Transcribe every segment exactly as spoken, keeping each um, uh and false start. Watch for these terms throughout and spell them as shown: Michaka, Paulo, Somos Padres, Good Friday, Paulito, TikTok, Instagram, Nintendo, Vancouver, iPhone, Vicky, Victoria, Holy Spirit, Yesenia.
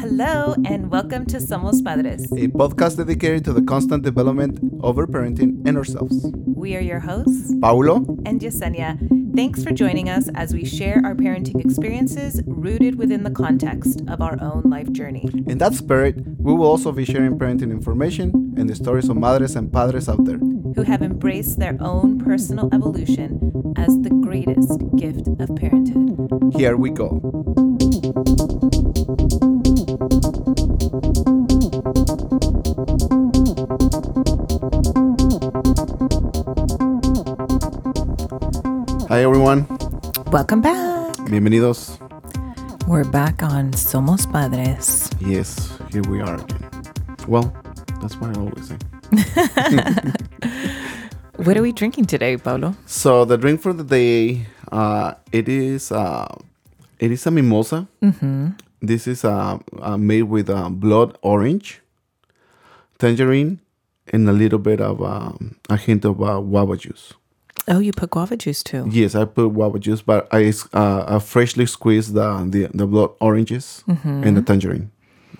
Hello and welcome to Somos Padres, a podcast dedicated to the constant development of our parenting and ourselves. We are your hosts, Paulo and Yesenia. Thanks for joining us as we share our parenting experiences rooted within the context of our own life journey. In that spirit, we will also be sharing parenting information and the stories of madres and padres out there who have embraced their own personal evolution as the greatest gift of parenthood. Here we go. Hi everyone. Welcome back. Bienvenidos. We're back on Somos Padres. Yes, here we are again. Well, that's what I always say. What are we drinking today, Paulo? So the drink for the day, uh, it is uh, it is a mimosa. Mm-hmm. This is uh, uh, made with uh, blood orange, tangerine, and a little bit of um, a hint of uh, guava juice. Oh, you put guava juice too? Yes, I put guava juice, but I, uh, I freshly squeezed the the, the blood oranges mm-hmm. and the tangerine.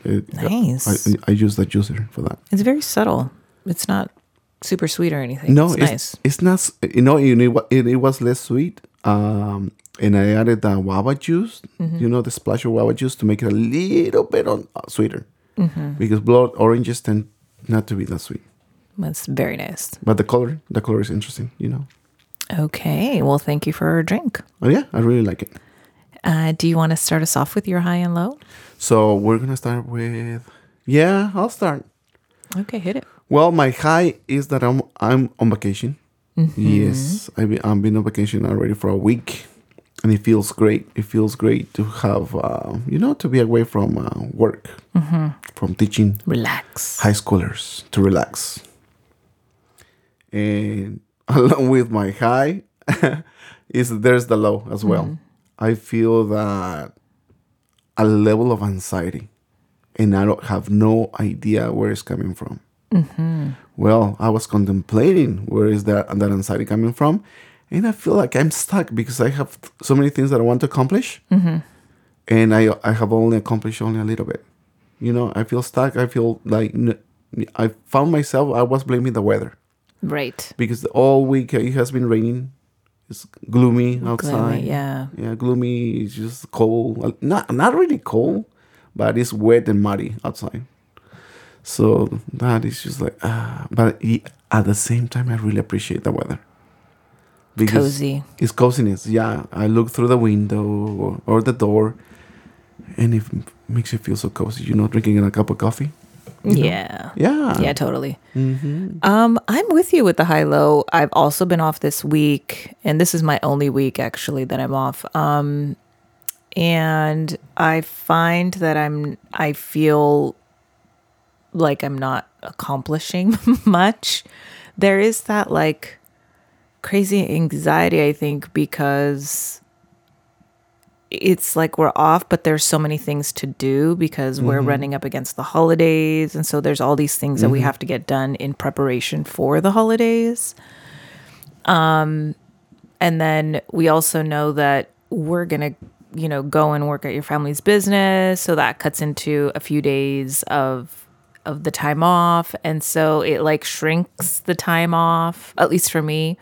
It, nice. I, I use the juicer for that. It's very subtle. It's not super sweet or anything. No, it's, it's nice. It's not. You know, it, it, it was less sweet. Um, and I added the guava juice. Mm-hmm. You know, the splash of guava juice to make it a little bit on, uh, sweeter. Mm-hmm. Because blood oranges tend not to be that sweet. That's very nice. But the color, the color is interesting. You know. Okay, well, thank you for our drink. Oh, yeah, I really like it. Uh, do you want to start us off with your high and low? So we're going to start with... Yeah, I'll start. Okay, hit it. Well, my high is that I'm I'm on vacation. Mm-hmm. Yes, I've been, I've been on vacation already for a week. And it feels great. It feels great to have, uh, you know, to be away from uh, work. Mm-hmm. From teaching. Relax. High schoolers to relax. And... along with my high, is there's the low as well. Mm. I feel that a level of anxiety, and I don't have no idea where it's coming from. Mm-hmm. Well, I was contemplating where is that that anxiety coming from, and I feel like I'm stuck because I have so many things that I want to accomplish, mm-hmm. and I I have only accomplished only a little bit. You know, I feel stuck. I feel like n- I found myself. I was blaming the weather. Right. Because all week it has been raining. It's gloomy outside. Gloomy, yeah. Yeah, gloomy. It's just cold. Not not really cold, but it's wet and muddy outside. So that is just like, ah. But at the same time, I really appreciate the weather. Because cozy. It's coziness. Yeah. I look through the window or, or the door, and it makes you feel so cozy. You know, drinking a cup of coffee. You know? Yeah. Yeah. Yeah, totally. Mm-hmm. Um, I'm with you with the high-low. I've also been off this week, and this is my only week, actually, that I'm off. Um, and I find that I'm, I feel like I'm not accomplishing much. There is that, like, crazy anxiety, I think, because... it's like we're off, but there's so many things to do because mm-hmm. we're running up against the holidays. And so there's all these things mm-hmm. that we have to get done in preparation for the holidays. Um, and then we also know that we're going to, you know, go and work at your family's business. So that cuts into a few days of of the time off. And so it like shrinks the time off, at least for me.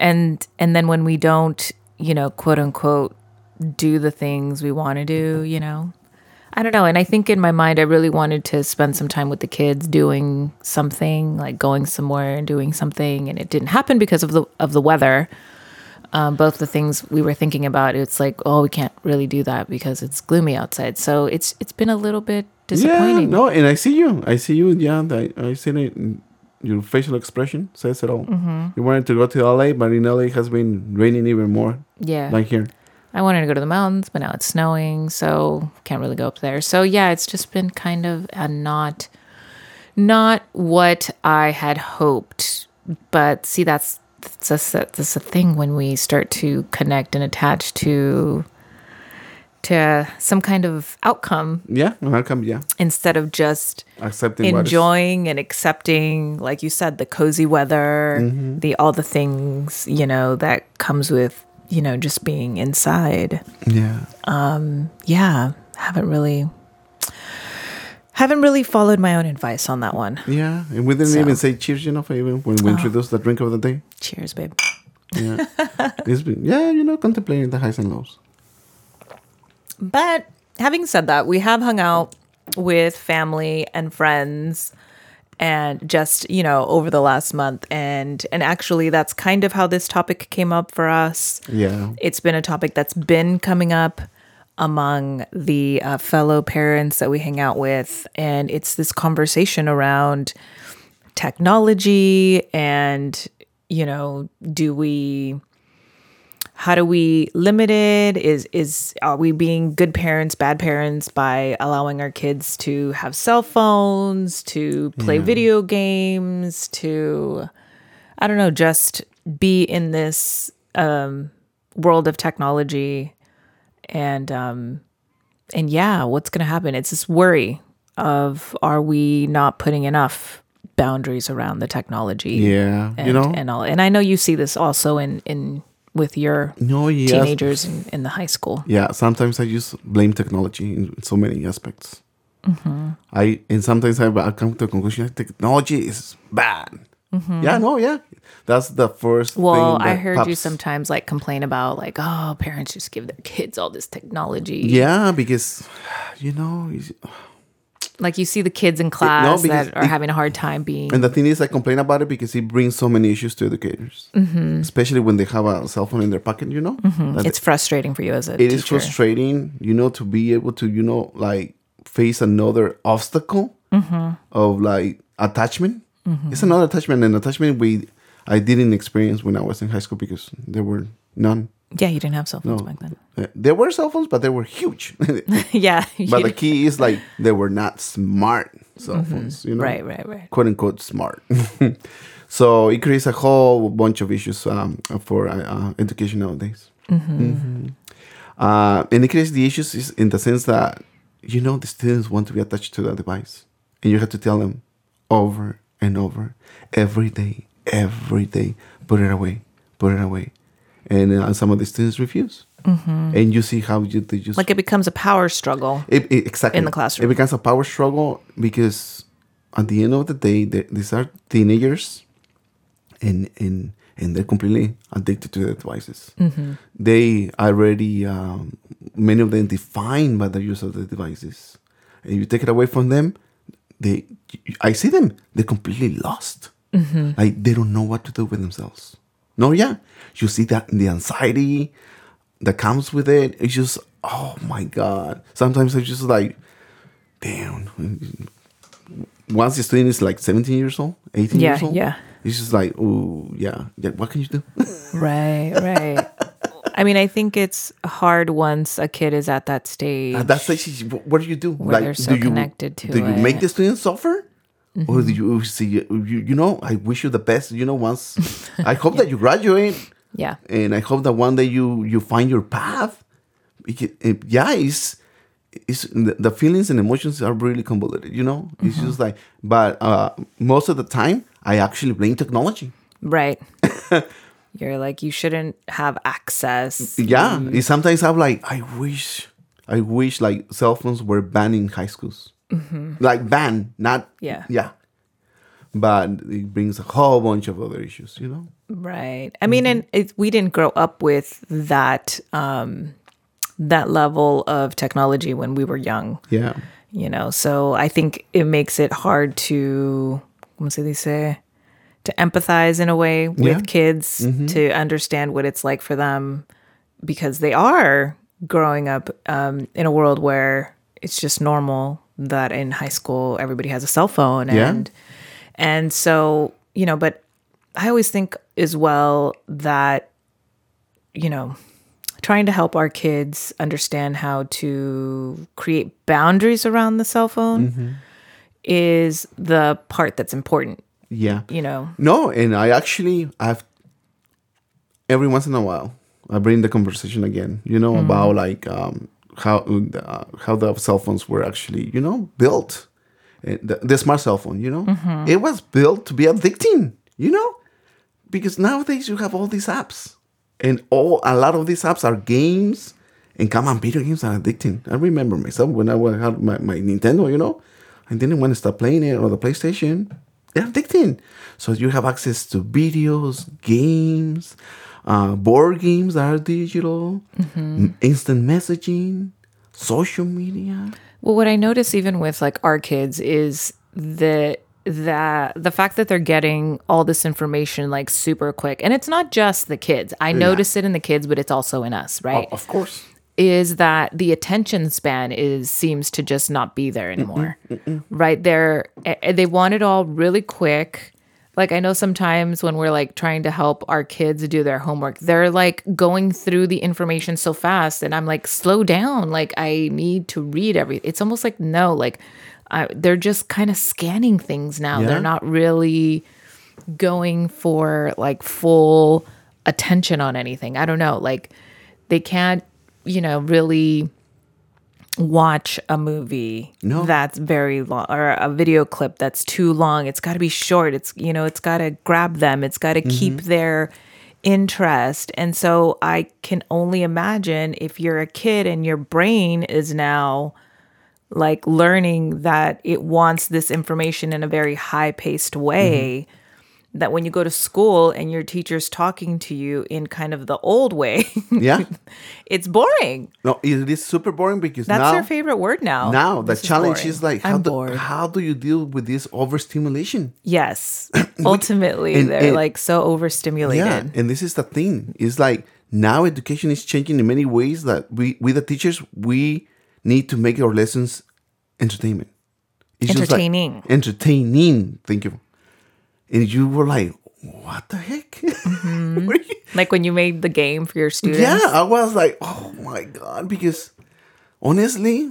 And and then when we don't, you know, quote unquote, do the things we want to do, you know? I don't know. And I think in my mind, I really wanted to spend some time with the kids doing something, like going somewhere and doing something. And it didn't happen because of the of the weather. Um, both the things we were thinking about, it's like, oh, we can't really do that because it's gloomy outside. So it's it's been a little bit disappointing. Yeah, no, and I see you. I see you, yeah. I, I see it. Your facial expression says it all. Mm-hmm. You wanted to go to L A, but in L A it has been raining even more. Yeah. Like here. I wanted to go to the mountains, but now it's snowing, so can't really go up there. So yeah, it's just been kind of a not, not what I had hoped. But see, that's that's a, that's a thing when we start to connect and attach to to some kind of outcome. Yeah, an outcome. Yeah. Instead of just accepting, enjoying, and accepting, like you said, the cozy weather, mm-hmm. the all the things you know that comes with. You know, just being inside. Yeah. Um, yeah. haven't really haven't really followed my own advice on that one. Yeah, and we didn't so. even say cheers, you know, for even when we oh. introduced the drink of the day. Cheers, babe. Yeah, it's been, yeah, you know, contemplating the highs and lows. But having said that, we have hung out with family and friends, and just, you know, over the last month, and and actually that's kind of how this topic came up for us. Yeah, it's been a topic that's been coming up among the uh, fellow parents that we hang out with, and it's this conversation around technology and, you know, do we, how do we limit it? Is, is, are we being good parents, bad parents by allowing our kids to have cell phones, to play yeah. video games, to, I don't know, just be in this um, world of technology? And, um, and yeah, what's going to happen? It's this worry of, are we not putting enough boundaries around the technology? Yeah, and, you know, and all, and I know you see this also in in with your no, yes. teenagers in, in the high school. Yeah, sometimes I just blame technology in so many aspects. Mm-hmm. I and sometimes I, I come to the conclusion that technology is bad. Mm-hmm. Yeah, no, yeah, that's the first. Well, thing I heard pops. you sometimes like complain about like, oh, parents just give their kids all this technology. Yeah, because you know. It's, like you see the kids in class it, no, that are it, having a hard time being... And the thing is, I complain about it because it brings so many issues to educators. Mm-hmm. Especially when they have a cell phone in their pocket, you know? Mm-hmm. It's it, frustrating for you as a it teacher. It is frustrating, you know, to be able to, you know, like face another obstacle mm-hmm. of like attachment. Mm-hmm. It's another attachment. An attachment we I didn't experience when I was in high school because there were none. Yeah, you didn't have cell phones no. back then. There were cell phones, but they were huge. yeah. But the key is like they were not smart cell mm-hmm. phones, you know? Right, right, right. Quote unquote smart. So it creates a whole bunch of issues um, for uh, education nowadays. Mm-hmm. Mm-hmm. Uh, and it creates the issues is in the sense that, you know, the students want to be attached to the device. And you have to tell them over and over, every day, every day, put it away, put it away. And uh, some of the students refuse. Mm-hmm. And you see how you, they just... Like it becomes a power struggle. It, it, exactly. In the classroom. It becomes a power struggle because at the end of the day, these are teenagers and and and they're completely addicted to their devices. Mm-hmm. They already, um, many of them defined by the use of the devices. And you take it away from them, they I see them, they're completely lost. Mm-hmm. Like they don't know what to do with themselves. No, yeah. You see that the anxiety that comes with it. It's just, oh, my God. Sometimes it's just like, damn. Once the student is like seventeen years old, eighteen yeah, years old. Yeah, yeah. It's just like, oh, yeah. yeah. What can you do? right, right. I mean, I think it's hard once a kid is at that stage. At that stage, what do you do? Where like, they're so do connected you, to do it. Do you make the student suffer? Mm-hmm. Or do you see, you, you know, I wish you the best, you know, once, I hope yeah. that you graduate. Yeah. And I hope that one day you, you find your path. It, it, yeah, it's, it's, the feelings and emotions are really convoluted, you know? It's mm-hmm. just like, but uh, most of the time, I actually blame technology. Right. You're like, you shouldn't have access. Yeah. And sometimes I'm like, I wish, I wish like cell phones were banned in high schools. Mm-hmm. Like ban, not yeah, yeah, but it brings a whole bunch of other issues, you know. Right. I mean, mm-hmm. and it, we didn't grow up with that um, that level of technology when we were young. Yeah. You know, so I think it makes it hard to what do they say to empathize in a way with yeah. kids mm-hmm. to understand what it's like for them because they are growing up um, in a world where it's just normal. That in high school everybody has a cell phone and yeah. and so, you know, but I always think as well that, you know, trying to help our kids understand how to create boundaries around the cell phone mm-hmm. is the part that's important. Yeah. You know. No, and I actually I've every once in a while I bring the conversation again, you know, mm-hmm. about like um how uh, how the cell phones were actually, you know, built. The, the smart cell phone, you know? Mm-hmm. It was built to be addicting, you know? Because nowadays you have all these apps. And all a lot of these apps are games And come on, video games are addicting. I remember myself when I had my, my Nintendo, you know, I didn't want to stop playing it, or the PlayStation. They're addicting. So you have access to videos, games, uh, board games that are digital, mm-hmm. instant messaging, social media. Well, what I notice even with like our kids is the that the fact that they're getting all this information like super quick, and it's not just the kids. I yeah. notice it in the kids, but it's also in us, right? Oh, of course. Is that the attention span is seems to just not be there anymore, mm-mm, mm-mm. right? They're they want it all really quick. Like, I know sometimes when we're like trying to help our kids do their homework, they're like going through the information so fast, and I'm like, slow down. Like, I need to read everything. It's almost like, no, like I, they're just kind of scanning things now. Yeah. They're not really going for like full attention on anything. I don't know. Like, they can't, you know, really watch a movie no. that's very long, or a video clip that's too long. It's got to be short. It's, you know, it's got to grab them. It's got to mm-hmm. keep their interest. And so I can only imagine if you're a kid and your brain is now like learning that it wants this information in a very high-paced way, mm-hmm. that when you go to school and your teacher's talking to you in kind of the old way, yeah, it's boring. No, it is super boring, because that's now, their favorite word now. Now the challenge is, is like, how do, how do you deal with this overstimulation? Yes, ultimately and, they're and, like so overstimulated. Yeah, and this is the thing. It's like now education is changing in many ways that we, with the teachers, we need to make our lessons entertainment. It's entertaining. Just like, entertaining. Thank you. And you were like, what the heck? Mm-hmm. Like when you made the game for your students? Yeah, I was like, oh my God. Because honestly,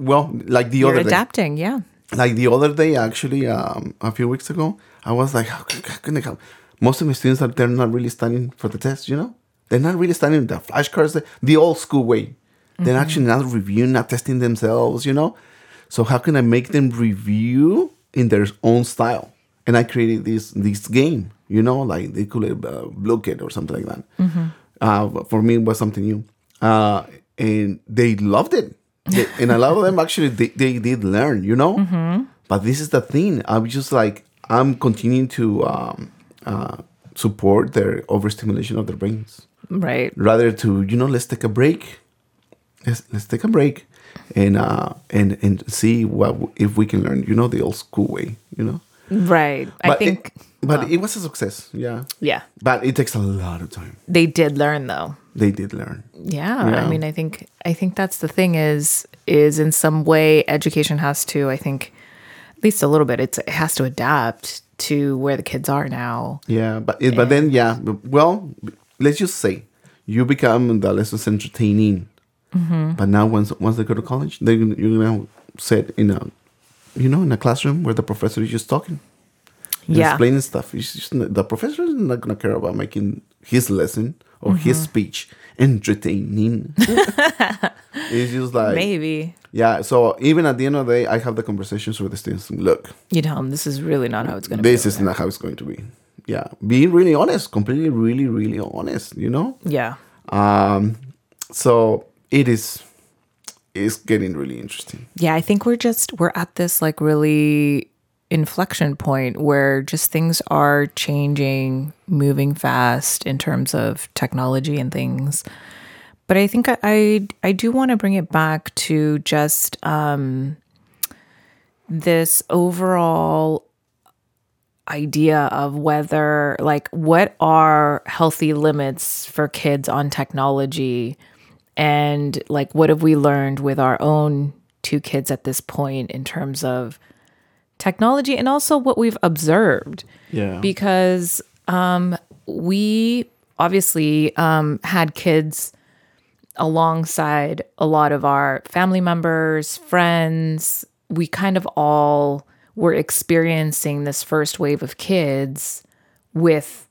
well, like the You're other adapting, day. adapting, yeah. Like the other day, actually, um, a few weeks ago, I was like, how can I help? Most of my students, are they're not really studying for the test, you know? They're not really studying the flashcards, the old school way. They're actually not reviewing, not testing themselves, you know? So how can I make them review in their own style? And I created this this game, you know? Like, they could uh, block it or something like that. Mm-hmm. Uh, for me, it was something new. Uh, and they loved it. They, and a lot of them, actually, they, they did learn, you know? Mm-hmm. But this is the thing. I'm just like, I'm continuing to um, uh, support their overstimulation of their brains. Right. Rather to, you know, let's take a break. Let's, let's take a break and uh and and see what if we can learn, you know, the old school way, you know? Right. But I think it, but well, it was a success, yeah. Yeah. But it takes a lot of time. They did learn though. They did learn. Yeah. yeah. I mean, I think I think that's the thing is is in some way education has to, I think, at least a little bit, it's, it has to adapt to where the kids are now. Yeah, but it, but then yeah, well, let's just say you become the lessons entertaining. Mm-hmm. But now, once once they go to college, they you know sit in a, you know, in a classroom where the professor is just talking, yeah, explaining stuff. It's just, the professor is not gonna care about making his lesson or mm-hmm. his speech entertaining. It's just like maybe, yeah. So even at the end of the day, I have the conversations with the students. Look, you tell them this is really not how it's gonna. This be is not how it's going to be. Yeah, being really honest, completely, really, really honest. You know. Yeah. Um. So. It is, it's getting really interesting. Yeah, I think we're just, we're at this like really inflection point where just things are changing, moving fast in terms of technology and things. But I think I I, I do want to bring it back to just um, this overall idea of whether, like, what are healthy limits for kids on technology? And like, what have we learned with our own two kids at this point in terms of technology, and also what we've observed? Yeah. Because um, we obviously um, had kids alongside a lot of our family members, friends. We kind of all were experiencing this first wave of kids with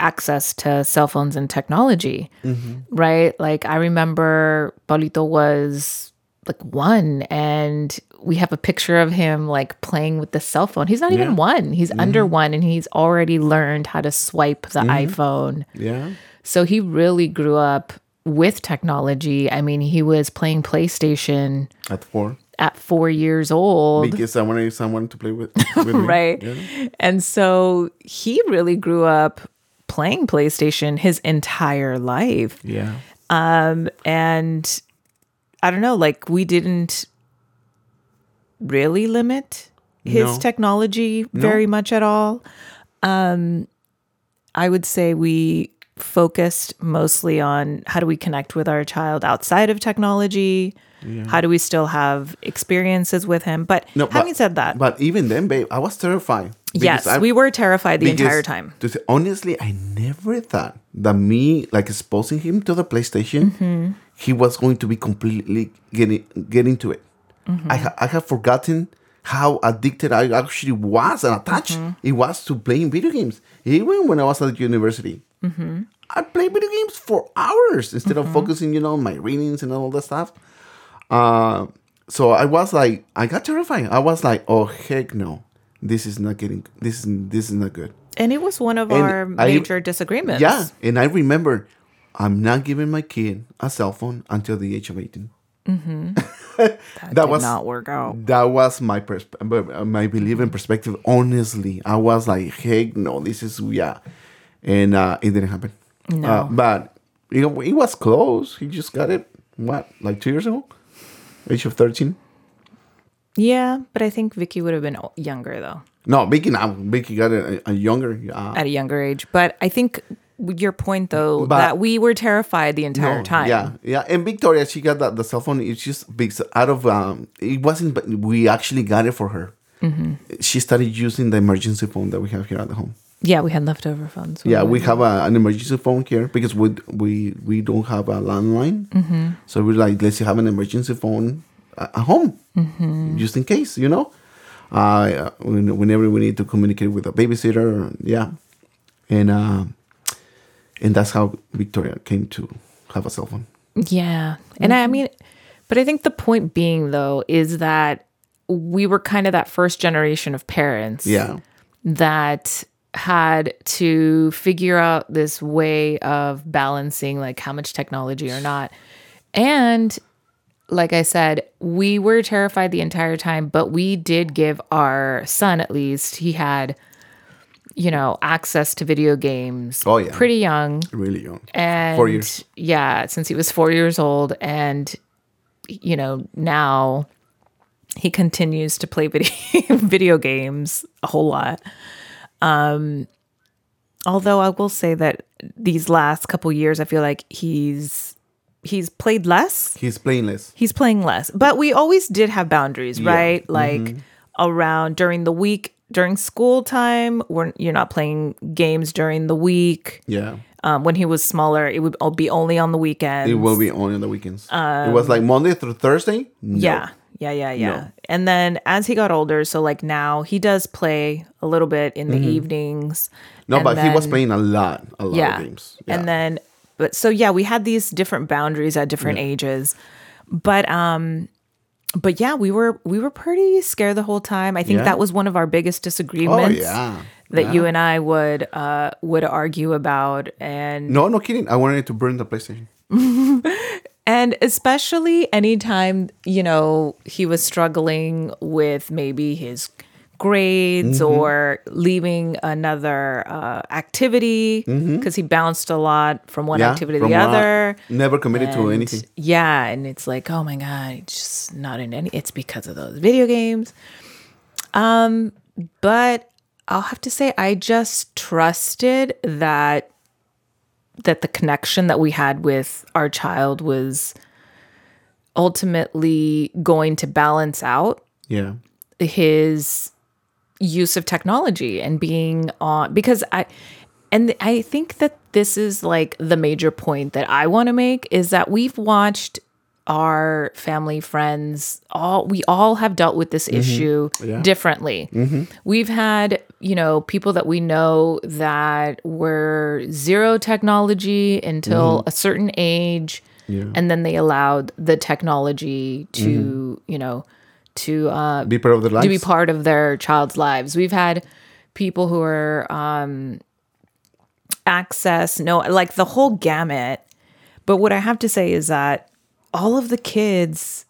access to cell phones and technology, mm-hmm. right? Like, I remember Paulito was like one, and we have a picture of him like playing with the cell phone. He's not yeah. even one, he's mm-hmm. under one, and he's already learned how to swipe the mm-hmm. iPhone. Yeah. So he really grew up with technology. I mean, he was playing PlayStation at four. At four years old. Because I wanted someone to play with, with me. Right. Yeah. And so he really grew up playing PlayStation his entire life. Yeah. Um, and I don't know, like we didn't really limit his no. technology very no. much at all. Um, I would say we focused mostly on how do we connect with our child outside of technology. Yeah. How do we still have experiences with him? But no, having but, said that. But even then, babe, I was terrified. Yes, I, we were terrified the entire time. To say, honestly, I never thought that me, like, exposing him to the PlayStation, mm-hmm. he was going to be completely getting, getting to it. Mm-hmm. I, ha- I have forgotten how addicted I actually was and attached mm-hmm. it was to playing video games. Even when I was at university. Mm-hmm. I played video games for hours instead mm-hmm. of focusing, you know, on my readings and all that stuff. Uh, so I was like, I got terrified. I was like, oh, heck no. This is not getting, this is, this is not good. And it was one of and our major I, disagreements. Yeah. And I remember, I'm not giving my kid a cell phone until the age of eighteen. Mm-hmm. that, that did was, not work out. That was my persp- my belief and perspective. Honestly, I was like, heck no, this is, yeah. And uh, it didn't happen. No. Uh, but, you know, it was close. He just got it, what, like two years ago? Age of thirteen? Yeah, but I think Vicky would have been younger, though. No, Vicky now. Vicky got it a, a younger... Uh, at a younger age. But I think your point, though, but, that we were terrified the entire no, time. Yeah, yeah. And Victoria, she got the, the cell phone. It's just big, out of... Um, it wasn't... But we actually got it for her. Mm-hmm. She started using the emergency phone that we have here at the home. Yeah, we had leftover phones. Yeah, we, we have a, an emergency phone here because we we, we don't have a landline. Mm-hmm. So we're like, let's have an emergency phone at home, mm-hmm. just in case, you know? Uh, whenever we need to communicate with a babysitter, yeah. And, uh, and that's how Victoria came to have a cell phone. Yeah. And mm-hmm. I mean, but I think the point being, though, is that we were kind of that first generation of parents. Yeah. That... had to figure out this way of balancing like how much technology or not. And like I said, we were terrified the entire time, but we did give our son, at least he had, you know, access to video games. Oh yeah. Pretty young. Really young. And four years. Yeah. Since he was four years old. And, you know, now he continues to play video, video games a whole lot. Um, although I will say that these last couple years, I feel like he's, he's played less. He's playing less. He's playing less. But we always did have boundaries, yeah. right? Like mm-hmm. around during the week, during school time, we're, you're not playing games during the week. Yeah. Um, when he was smaller, it would be only on the weekends. It will be only on the weekends. Um, it was like Monday through Thursday? No. Yeah. Yeah, yeah, yeah. No. And then as he got older, so like now he does play a little bit in the mm-hmm. evenings. No, but then, he was playing a lot, a lot yeah. of games. Yeah. And then, but so yeah, we had these different boundaries at different yeah. ages. But, um, but yeah, we were, we were pretty scared the whole time. I think yeah. that was one of our biggest disagreements. Oh, yeah. That yeah. you and I would, uh, would argue about. And no, no kidding. I wanted to burn the PlayStation. And especially anytime, you know, he was struggling with maybe his grades mm-hmm. or leaving another uh, activity because mm-hmm. he bounced a lot from one yeah, activity to the other. Uh, never committed and, to anything. Yeah. And it's like, oh, my God, it's just not in any. It's because of those video games. Um, but I'll have to say I just trusted that. that the connection that we had with our child was ultimately going to balance out yeah. his use of technology and being on, because I, and I think that this is like the major point that I want to make is that we've watched our family, friends, all, we all have dealt with this mm-hmm. issue yeah. differently. Mm-hmm. We've had, you know, people that we know that were zero technology until mm-hmm. a certain age. Yeah. And then they allowed the technology to, mm-hmm. you know, to, uh, be part of their lives. to be part of their child's lives. We've had people who are, um, access, no, like the whole gamut. But what I have to say is that all of the kids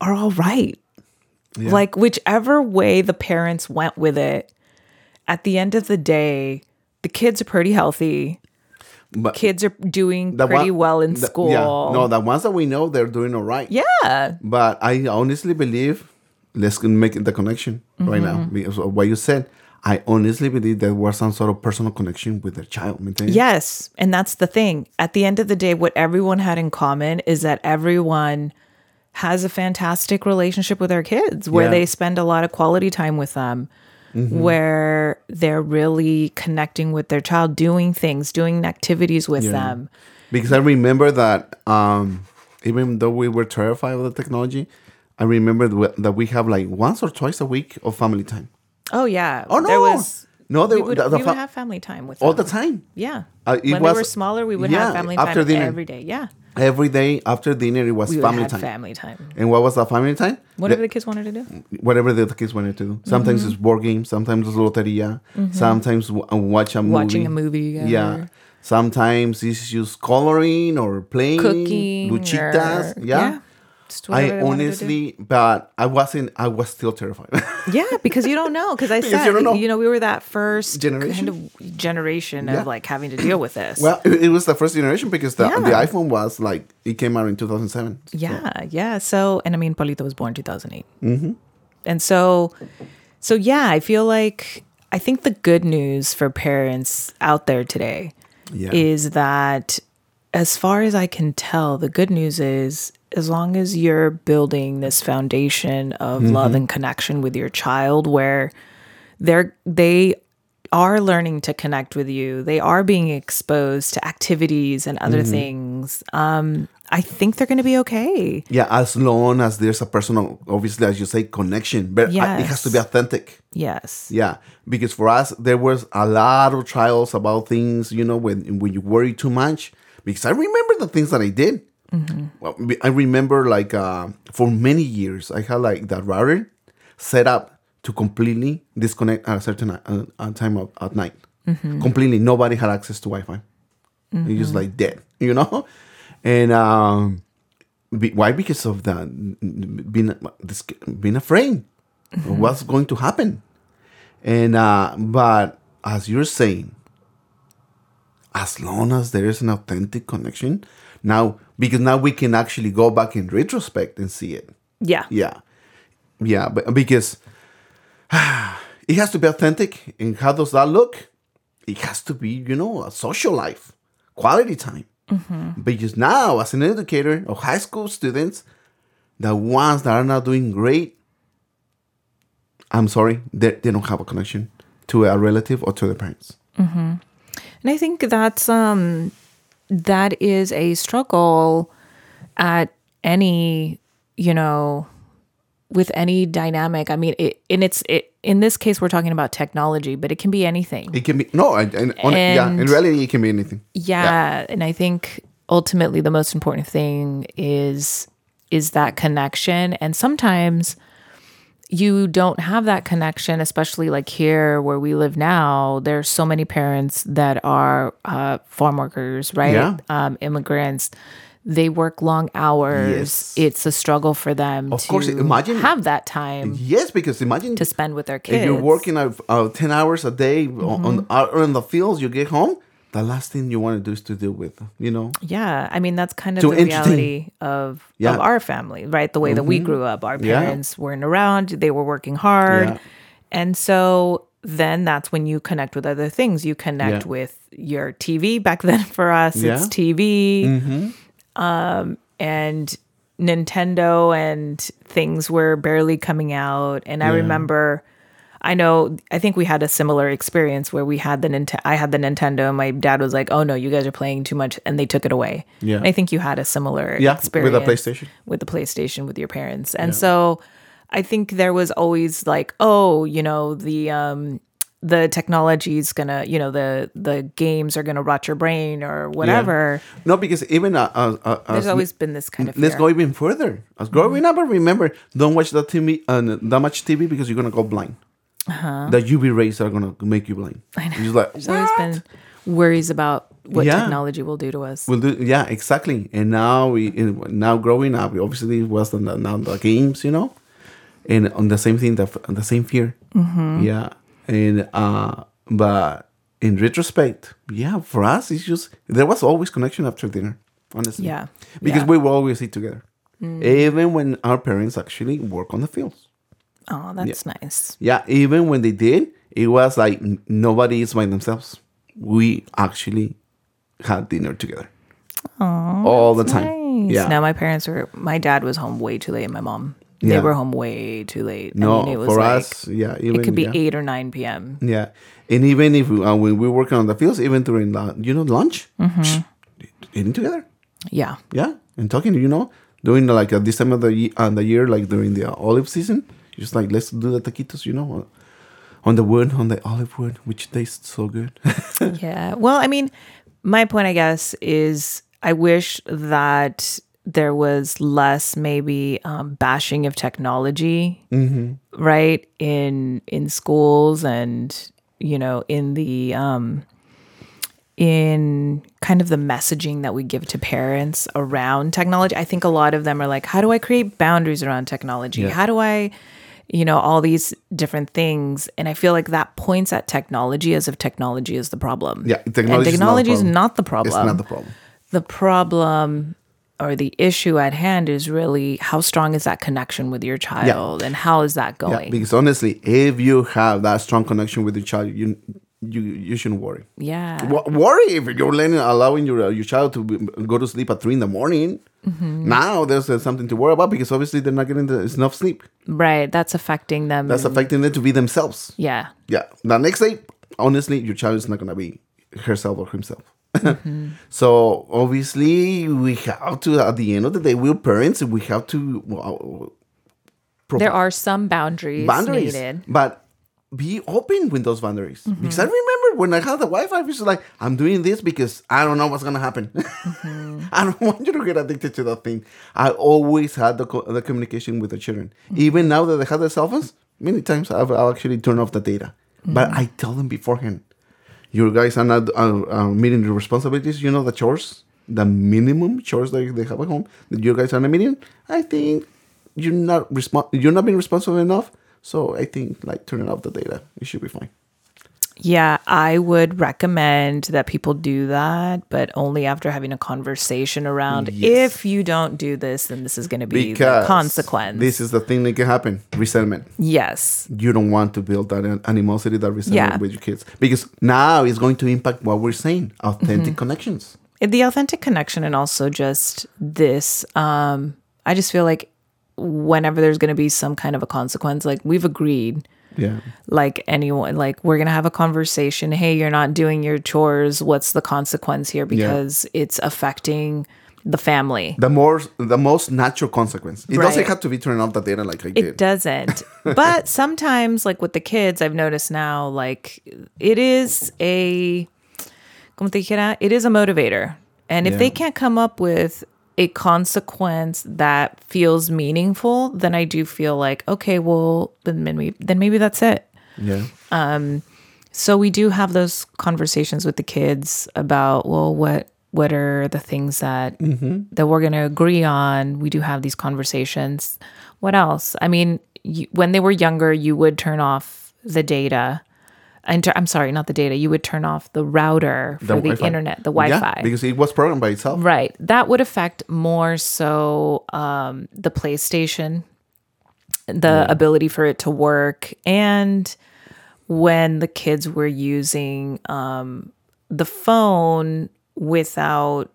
are all right. Yeah. Like, whichever way the parents went with it, at the end of the day, the kids are pretty healthy. But kids are doing pretty one, well in the, school. Yeah. No, the ones that we know, they're doing all right. Yeah. But I honestly believe, let's make the connection mm-hmm. right now. Because of what you said, I honestly believe there was some sort of personal connection with their child. Maintained. Yes. And that's the thing. At the end of the day, what everyone had in common is that everyone has a fantastic relationship with their kids where yeah. they spend a lot of quality time with them. Mm-hmm. Where they're really connecting with their child, doing things, doing activities with yeah. them. Because I remember that um, even though we were terrified of the technology, I remember that we have like once or twice a week of family time. Oh, yeah. Oh, no. There was, no, there, we would, the, the we would have family time with them. All the time. Yeah. Uh, it when was, we were smaller, we would yeah, have family after time dinner. Every day. Yeah. Every day after dinner, it was we family time. family time. And what was the family time? Whatever the, the kids wanted to do. Whatever the kids wanted to do. Sometimes mm-hmm. it's board games. Sometimes it's loteria. Mm-hmm. Sometimes w- watch a movie. Watching a movie. Together. Yeah. Sometimes it's just coloring or playing. Cooking. Luchitas. Or, yeah. yeah. I honestly, but I wasn't, I was still terrified. yeah, because you don't know. Because I because said, you, know. you know, we were that first generation, kind of, generation yeah. of like having to deal with this. Well, it, it was the first generation because the, yeah. the iPhone was like, it came out in two thousand seven. Yeah, so. yeah. So, and I mean, Paulito was born in two thousand eight. Mm-hmm. And so, so yeah, I feel like, I think the good news for parents out there today yeah. is that as far as I can tell, the good news is, as long as you're building this foundation of mm-hmm. love and connection with your child where they're, they are learning to connect with you, they are being exposed to activities and other mm-hmm. things, um, I think they're going to be okay. Yeah, as long as there's a personal, obviously, as you say, connection. But yes. I, it has to be authentic. Yes. Yeah, because for us, there was a lot of trials about things, you know, when, when you worry too much. Because I remember the things that I did. Mm-hmm. Well, I remember like uh, for many years, I had like that router set up to completely disconnect at a certain uh, uh, time of, at night. Mm-hmm. Completely. Nobody had access to Wi-Fi. Mm-hmm. It was like dead, you know? And um, be, why? Because of the being, being afraid mm-hmm. of what's going to happen. And uh, but as you're saying, as long as there is an authentic connection, now, because now we can actually go back in retrospect and see it. Yeah. Yeah. Yeah. But because it has to be authentic. And how does that look? It has to be, you know, a social life, quality time. Mm-hmm. Because now, as an educator of high school students, the ones that are not doing great, I'm sorry, they, they don't have a connection to a relative or to their parents. Mm-hmm. And I think that's... um. That is a struggle at any, you know, with any dynamic. I mean, it, and it's it, in this case, we're talking about technology, but it can be anything. It can be, no, and, and, and, yeah, in reality, it can be anything. Yeah, yeah, and I think ultimately the most important thing is is that connection. And sometimes you don't have that connection, especially like here where we live now. There's so many parents that are uh, farm workers, right? Yeah. Um, immigrants. They work long hours. Yes. It's a struggle for them of to course, imagine, have that time. Yes, because imagine to spend with their kids. If you're working uh, uh, ten hours a day mm-hmm. on, on in the fields, you get home. The last thing you want to do is to deal with, you know? Yeah. I mean, that's kind of the reality of, yeah. of our family, right? The way mm-hmm. that we grew up. Our parents yeah. weren't around. They were working hard. Yeah. And so then that's when you connect with other things. You connect yeah. with your T V. Back then for us, yeah. it's T V mm-hmm. um, and Nintendo and things were barely coming out. And yeah. I remember... I know, I think we had a similar experience where we had the Nintendo, I had the Nintendo and my dad was like, oh no, you guys are playing too much. And they took it away. Yeah. And I think you had a similar yeah, experience. With the PlayStation. With the PlayStation, with your parents. And yeah. so I think there was always like, oh, you know, the, um, the technology's gonna, you know, the, the games are gonna rot your brain or whatever. Yeah. No, because even... Uh, uh, uh, There's always been this kind of fear. Let's go even further. As growing mm-hmm. up, remember, don't watch that T V, uh, that much T V because you're gonna go blind. Uh-huh. That U V rays are going to make you blind. I know. It's like, what? Been, worries about what yeah. technology will do to us. Will do, yeah, exactly. And now we now growing up, we obviously was on the, now the games, you know, and on the same thing, the on the same fear. Mm-hmm. Yeah, and uh, but in retrospect, yeah, for us, it's just there was always connection after dinner, honestly. Yeah, because yeah. we will always eat together, mm. even when our parents actually work on the fields. Oh, that's yeah. nice. Yeah, even when they did, it was like nobody is by themselves. We actually had dinner together. Aww, all the time. Nice. Yeah. Now my parents were, my dad was home way too late and my mom, yeah. they were home way too late. No, I mean, it was for like, us, yeah. Even, it could be yeah. eight or nine p.m. Yeah. And even if we, uh, when we were working on the fields, even during, uh, you know, lunch, mm-hmm. psh, eating together. Yeah. Yeah. And talking, you know, doing like at this time of the, uh, the year, like during the uh, olive season, just like, let's do the taquitos, you know, on the wood, on the olive wood, which tastes so good. Yeah. Well, I mean, my point, I guess, is I wish that there was less maybe um, bashing of technology, mm-hmm. right, in in schools and, you know, in the um, in kind of the messaging that we give to parents around technology. I think a lot of them are like, how do I create boundaries around technology? Yeah. How do I, you know, all these different things. And I feel like that points at technology as if technology is the problem. Yeah, technology, and technology is not the problem. It's not the problem. The problem or the issue at hand is really how strong is that connection with your child yeah. and how is that going? Yeah, because honestly, if you have that strong connection with your child, you you, you shouldn't worry. Yeah. W- worry if you're letting, allowing your, uh, your child to be, go to sleep at three in the morning. Mm-hmm. Now there's uh, something to worry about because obviously they're not getting the, enough sleep. Right, that's affecting them. That's and... affecting them to be themselves. Yeah. Yeah. The next day, honestly, your child is not going to be herself or himself. Mm-hmm. So obviously we have to, at the end of the day, we're parents, we have to... Well, provide there are some boundaries, boundaries needed. But be open with those boundaries. Mm-hmm. Because I remember when I had the wife, I was just like, I'm doing this because I don't know what's going to happen. Mm-hmm. I don't want you to get addicted to that thing. I always had the, co- the communication with the children. Mm-hmm. Even now that they have their cell phones, many times I've, I'll actually turn off the data. Mm-hmm. But I tell them beforehand, you guys are not uh, uh, meeting the responsibilities, you know, the chores, the minimum chores that they have at home, that you guys are not meeting. I think you're not respo- you're not being responsible enough. So I think, like, turning off the data, it should be fine. Yeah, I would recommend that people do that, but only after having a conversation around, yes. if you don't do this, then this is going to be because the consequence. This is the thing that can happen, resentment. Yes. You don't want to build that animosity, that resentment yeah. with your kids. Because now it's going to impact what we're saying, authentic mm-hmm. connections. The authentic connection and also just this, um, I just feel like, whenever there's going to be some kind of a consequence, like we've agreed, yeah, like anyone, like we're going to have a conversation. Hey, you're not doing your chores. What's the consequence here? Because yeah. it's affecting the family. The more, the most natural consequence. It right. doesn't have to be turning off the data like I it did. It doesn't. But sometimes, like with the kids, I've noticed now, like it is a, como te dijera, it is a motivator. And if yeah. they can't come up with a consequence that feels meaningful, then I do feel like, okay, well, then maybe, then maybe that's it. Yeah. Um, so we do have those conversations with the kids about, well, what what are the things that mm-hmm. that we're going to agree on? We do have these conversations. What else? I mean, you, when they were younger, you would turn off the data. Inter- I'm sorry, not the data. You would turn off the router for the, the Wi-Fi. Internet, the Wi-Fi. Yeah, because it was programmed by itself. Right. That would affect more so um, the PlayStation, the yeah. ability for it to work. And when the kids were using um, the phone without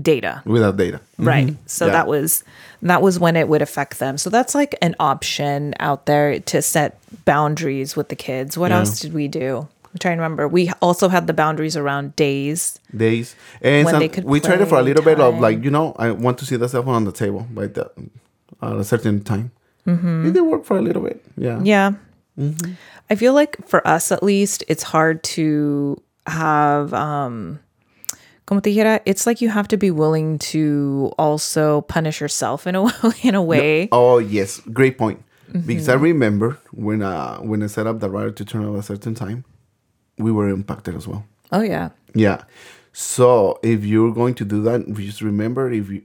data. Without data. Mm-hmm. Right. So yeah. that was that was when it would affect them. So that's like an option out there to set boundaries with the kids. What yeah. else did we do? I'm trying to remember. We also had the boundaries around days. Days. And some, we tried it for a little time. Bit of like, you know, I want to see the cell phone on the table by the, at a certain time. Mm-hmm. It did work for a little bit. Yeah. Yeah. Mm-hmm. I feel like for us at least, it's hard to have... Um, Como te dijera, it's like you have to be willing to also punish yourself in a in a way. No. Oh yes, great point. Mm-hmm. Because I remember when uh, when I set up the router to turn off at a certain time, we were impacted as well. Oh, yeah. Yeah. So if you're going to do that, just remember, if you,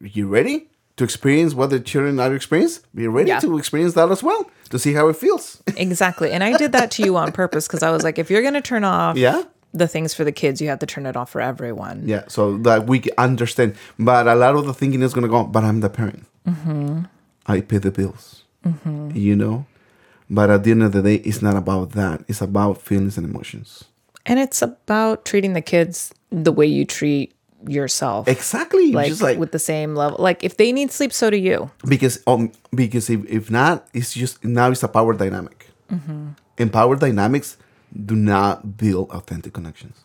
you're ready to experience what the children are experiencing, be ready yeah. to experience that as well, to see how it feels. Exactly. And I did that to you on purpose because I was like, if you're going to turn off yeah. the things for the kids, you have to turn it off for everyone. Yeah. So that we understand. But a lot of the thinking is going to go, but I'm the parent. Mm-hmm. I pay the bills, mm-hmm. you know? But at the end of the day, it's not about that. It's about feelings and emotions. And it's about treating the kids the way you treat yourself. Exactly. Like, just like with the same level. Like if they need sleep, so do you. Because um, because if, if not, it's just now it's a power dynamic. Mm-hmm. And power dynamics do not build authentic connections.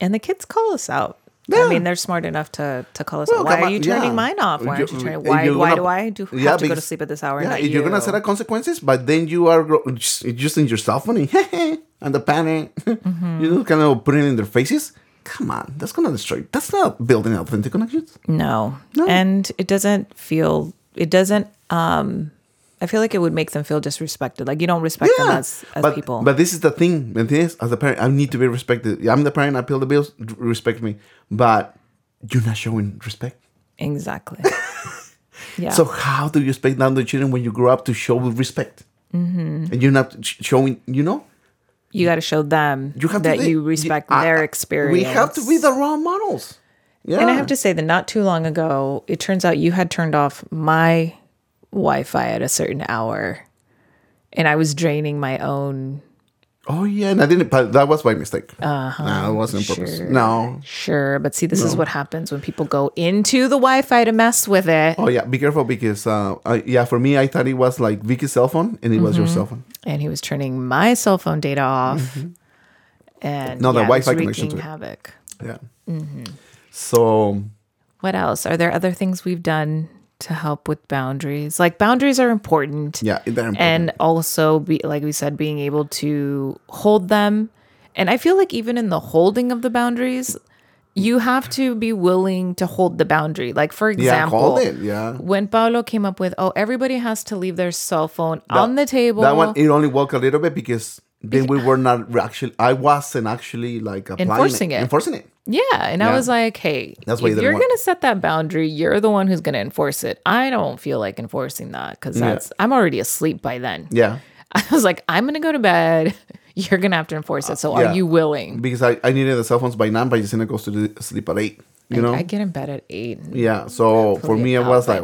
And the kids call us out. Yeah. I mean, they're smart enough to, to call us. Well, why are you turning yeah. mine off? Why aren't you turning? Why gonna, why do I do have yeah, to go to sleep at this hour? Yeah, and not you're you? Gonna set up consequences, but then you are just using your cell phone and, and the panic. Mm-hmm. You know, kind of putting it in their faces. Come on, that's gonna destroy. That's not building authentic connections. No, no. And it doesn't feel. It doesn't. Um, I feel like it would make them feel disrespected. Like you don't respect yeah, them as, as but, people. But this is the thing. And this, as a parent, I need to be respected. I'm the parent. I pay the bills. Respect me. But you're not showing respect. Exactly. yeah. So how do you expect now the children when you grow up to show respect? Mm-hmm. And you're not showing, you know? You got to show them you have that to, you respect I, their experience. We have to be the role models. Yeah. And I have to say that not too long ago, it turns out you had turned off my Wi-Fi at a certain hour, and I was draining my own. Oh yeah, and I didn't. But that was my mistake. Uh-huh. No, it wasn't sure. purpose. No, sure. But see, this no. is what happens when people go into the Wi-Fi to mess with it. Oh yeah, be careful because uh, I, yeah, for me, I thought it was like Vicky's cell phone, and it mm-hmm. was your cell phone. And he was turning my cell phone data off, mm-hmm. and no, yeah, the Wi-Fi connection to it. Havoc. Yeah. Mm-hmm. So, what else? Are there other things we've done to help with boundaries? Like boundaries are important. Yeah, they're important. And also, be, like we said, being able to hold them. And I feel like even in the holding of the boundaries, you have to be willing to hold the boundary. Like, for example, yeah, hold it. Yeah. When Paulo came up with, oh, everybody has to leave their cell phone that, on the table. That one, it only worked a little bit because then we were not actually, I wasn't actually like applying enforcing it. it. Enforcing it. Yeah, and yeah. I was like, hey, that's if you're going to set that boundary, you're the one who's going to enforce it. I don't feel like enforcing that because that's yeah. I'm already asleep by then. Yeah. I was like, I'm going to go to bed. You're going to have to enforce it. So uh, yeah. are you willing? Because I, I needed the cell phones by nine, but Yesenia goes to sleep at eight. You like, know? I get in bed at eight. Yeah, so for me, I was like,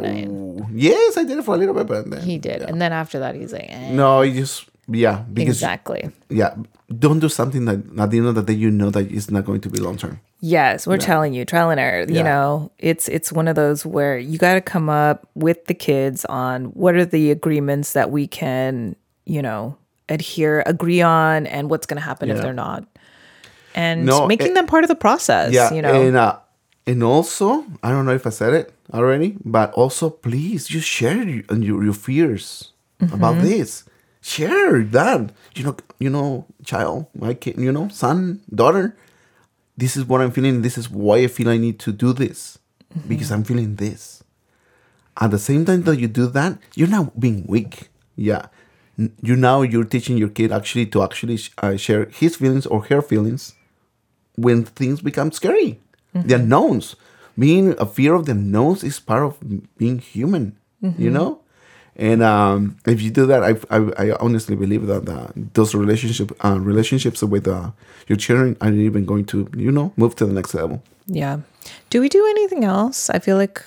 yes, I did it for a little bit. But then, he did. Yeah. And then after that, he's like, eh. No, you just... Yeah, because exactly. Yeah, don't do something that at the end of the day you know that it's not going to be long term. Yes, we're yeah. telling you, trial and error. Yeah. You know, it's it's one of those where you got to come up with the kids on what are the agreements that we can, you know, adhere, agree on, and what's going to happen yeah. if they're not, and no, making and, them part of the process. Yeah, you know, and uh, and also I don't know if I said it already, but also please just share your your, your fears mm-hmm. about this. Share that, you know, you know, child, my kid, you know, son, daughter. This is what I'm feeling. This is why I feel I need to do this mm-hmm. because I'm feeling this. At the same time that you do that, you're not being weak. Yeah, you now you're teaching your kid actually to actually uh, share his feelings or her feelings when things become scary. Mm-hmm. The unknowns, being a fear of the unknowns is part of being human. Mm-hmm. You know. And um, if you do that, I, I, I honestly believe that uh, those relationship uh, relationships with uh, your children are even going to, you know, move to the next level. Yeah. Do we do anything else? I feel like,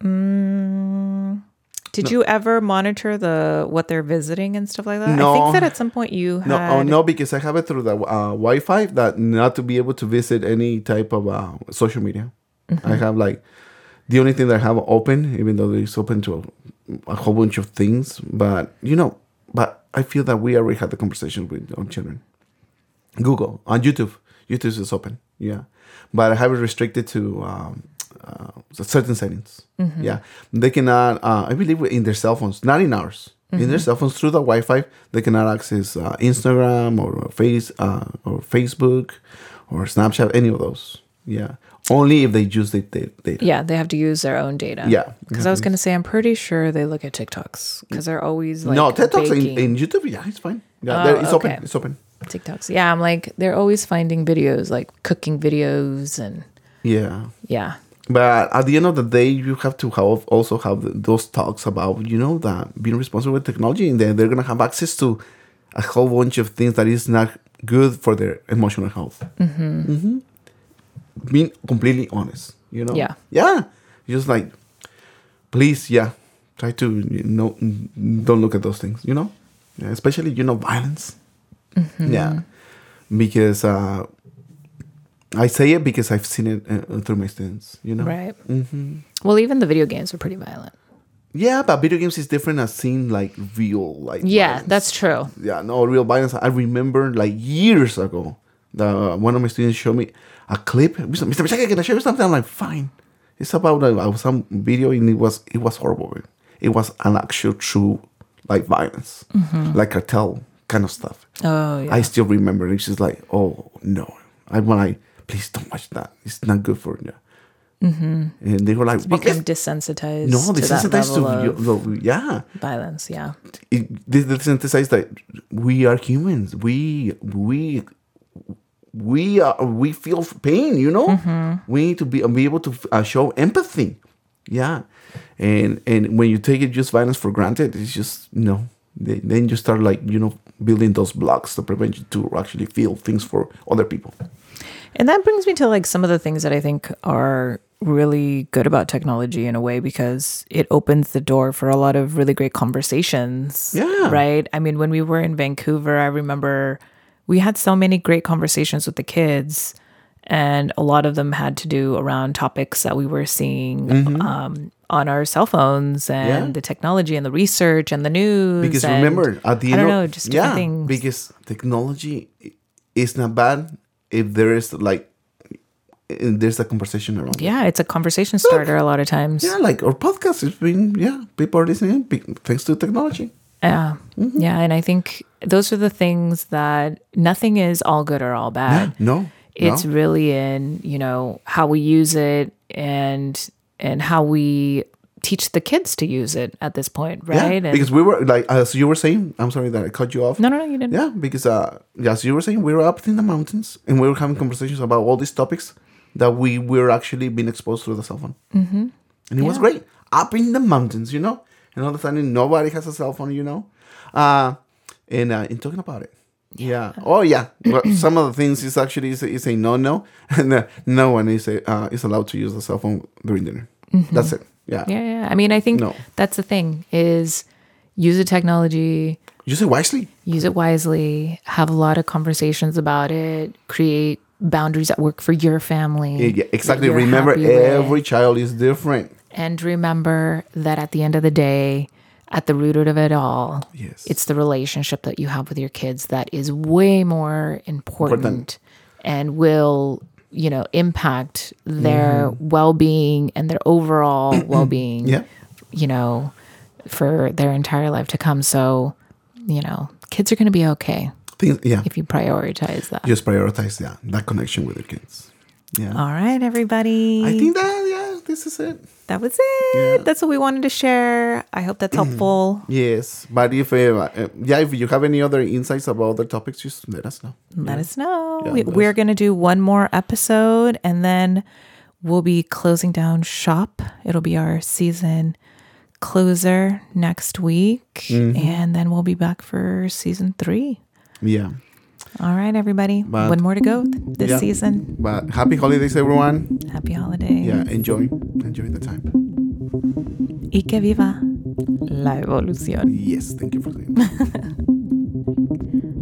um, did no. you ever monitor the what they're visiting and stuff like that? No. I think that at some point you had... No, oh, no because I have it through the uh, Wi-Fi that not to be able to visit any type of uh, social media. Mm-hmm. I have like... The only thing that I have open, even though it's open to a, a whole bunch of things, but, you know, but I feel that we already had the conversation with our children. Google, on YouTube. YouTube is open, yeah. But I have it restricted to um, uh, certain settings, mm-hmm. yeah. They cannot, uh, I believe, in their cell phones, not in ours. Mm-hmm. In their cell phones, through the Wi-Fi, they cannot access uh, Instagram or face uh, or Facebook or Snapchat, any of those, yeah. Only if they use the data. Yeah, they have to use their own data. Yeah. Because I was going to say, I'm pretty sure they look at TikToks because they're always like. No, TikToks in, in YouTube, yeah, it's fine. Yeah, oh, it's okay. open. It's open. TikToks. Yeah, I'm like, they're always finding videos, like cooking videos and... Yeah. Yeah. But at the end of the day, you have to have also have those talks about, you know, that being responsible with technology, and then they're going to have access to a whole bunch of things that is not good for their emotional health. Mm-hmm. Mm-hmm. Being completely honest, you know? Yeah. Yeah. Just like, please, yeah, try to, you know, don't look at those things, you know? Yeah, especially, you know, violence. Mm-hmm. Yeah. Because... Uh, I say it because I've seen it uh, through my students, you know? Right. Mm-hmm. Well, even the video games are pretty violent. Yeah, but video games is different as seeing, like, real, like... Yeah, violence. That's true. Yeah, no, real violence. I remember, like, years ago, that uh, one of my students showed me a clip. Mister Michaka, can I show you something? I'm like, fine. It's about uh, some video, and it was it was horrible. It was an actual true, like, violence. Mm-hmm. Like cartel kind of stuff. Oh, yeah. I still remember it. It's just like, oh, no. I When I... Please don't watch that. It's not good for you. Mm-hmm. And they were like, it's become desensitized. No, desensitized to, to of yeah violence. Yeah, it, they desensitized that we are humans. We we we are we feel pain. You know, mm-hmm. we need to be, be able to uh, show empathy. Yeah, and and when you take it just violence for granted, it's just you know. They, then you start like you know building those blocks to prevent you to actually feel things for other people. And that brings me to like some of the things that I think are really good about technology in a way, because it opens the door for a lot of really great conversations. Yeah. Right? I mean, when we were in Vancouver, I remember we had so many great conversations with the kids, and a lot of them had to do around topics that we were seeing mm-hmm. um, on our cell phones and yeah. the technology and the research and the news. Because and, remember, at the end I don't know, just different yeah, things. Because technology is not bad. If there is like, there's a conversation around. Yeah, it. It's a conversation starter Look, a lot of times. Yeah, like our podcast has been, yeah, people are listening thanks to technology. Yeah, mm-hmm. yeah, and I think those are the things that nothing is all good or all bad. Yeah, no, it's no. really in you know how we use it and and how we teach the kids to use it at this point, right? Yeah, and because we were like, as you were saying, I'm sorry that I cut you off. No, no, no, you didn't. Yeah, because uh, as you were saying, we were up in the mountains and we were having conversations about all these topics that we were actually being exposed through the cell phone. Mm-hmm. And it yeah. was great. Up in the mountains, you know? And all of a sudden, nobody has a cell phone, you know? Uh, and, uh, and talking about it. Yeah. yeah. Oh, yeah. Well, some of the things is actually is a, is a no-no. And uh, no one is, a, uh, is allowed to use the cell phone during dinner. Mm-hmm. That's it. Yeah. yeah, yeah. I mean, I think no. that's the thing is use the technology. Use it wisely. Use it wisely. Have a lot of conversations about it. Create boundaries that work for your family. Yeah, exactly. Remember, every with. child is different. And remember that at the end of the day, at the root of it all, yes. it's the relationship that you have with your kids that is way more important, important. and will... you know, impact their mm. well-being and their overall well-being, yeah. you know, for their entire life to come. So, you know, kids are going to be okay. Things, yeah. If you prioritize that. Just prioritize, yeah, that connection with your kids. Yeah. All right, everybody. I think that, yeah, this is it. That was it. Yeah. That's what we wanted to share. I hope that's helpful. Yes. But if, uh, yeah, if you have any other insights about other topics, just let us know. Let yeah. us know. Yeah, we, let we're going to do one more episode, and then we'll be closing down shop. It'll be our season closer next week. Mm-hmm. And then we'll be back for season three. Yeah. All right, everybody. But, One more to go th- this yeah, season. But happy holidays, everyone. Happy holidays. Yeah, enjoy. Enjoy the time. Y que viva la evolución. Yes, thank you for saying that.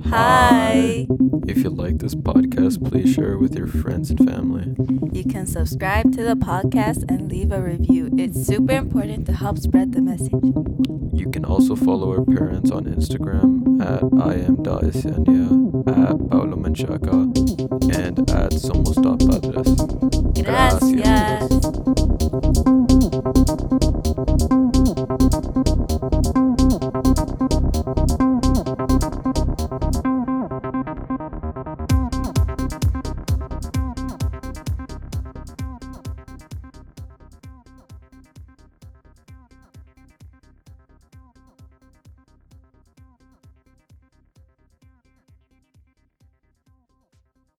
Hi. Hi. If you like this podcast, please share it with your friends and family. You can subscribe to the podcast and leave a review. It's super important to help spread the message. You can also follow our parents on Instagram at I am Yesenia, at Paulo Manchaca, and at Somos Padres. Gracias. Gracias.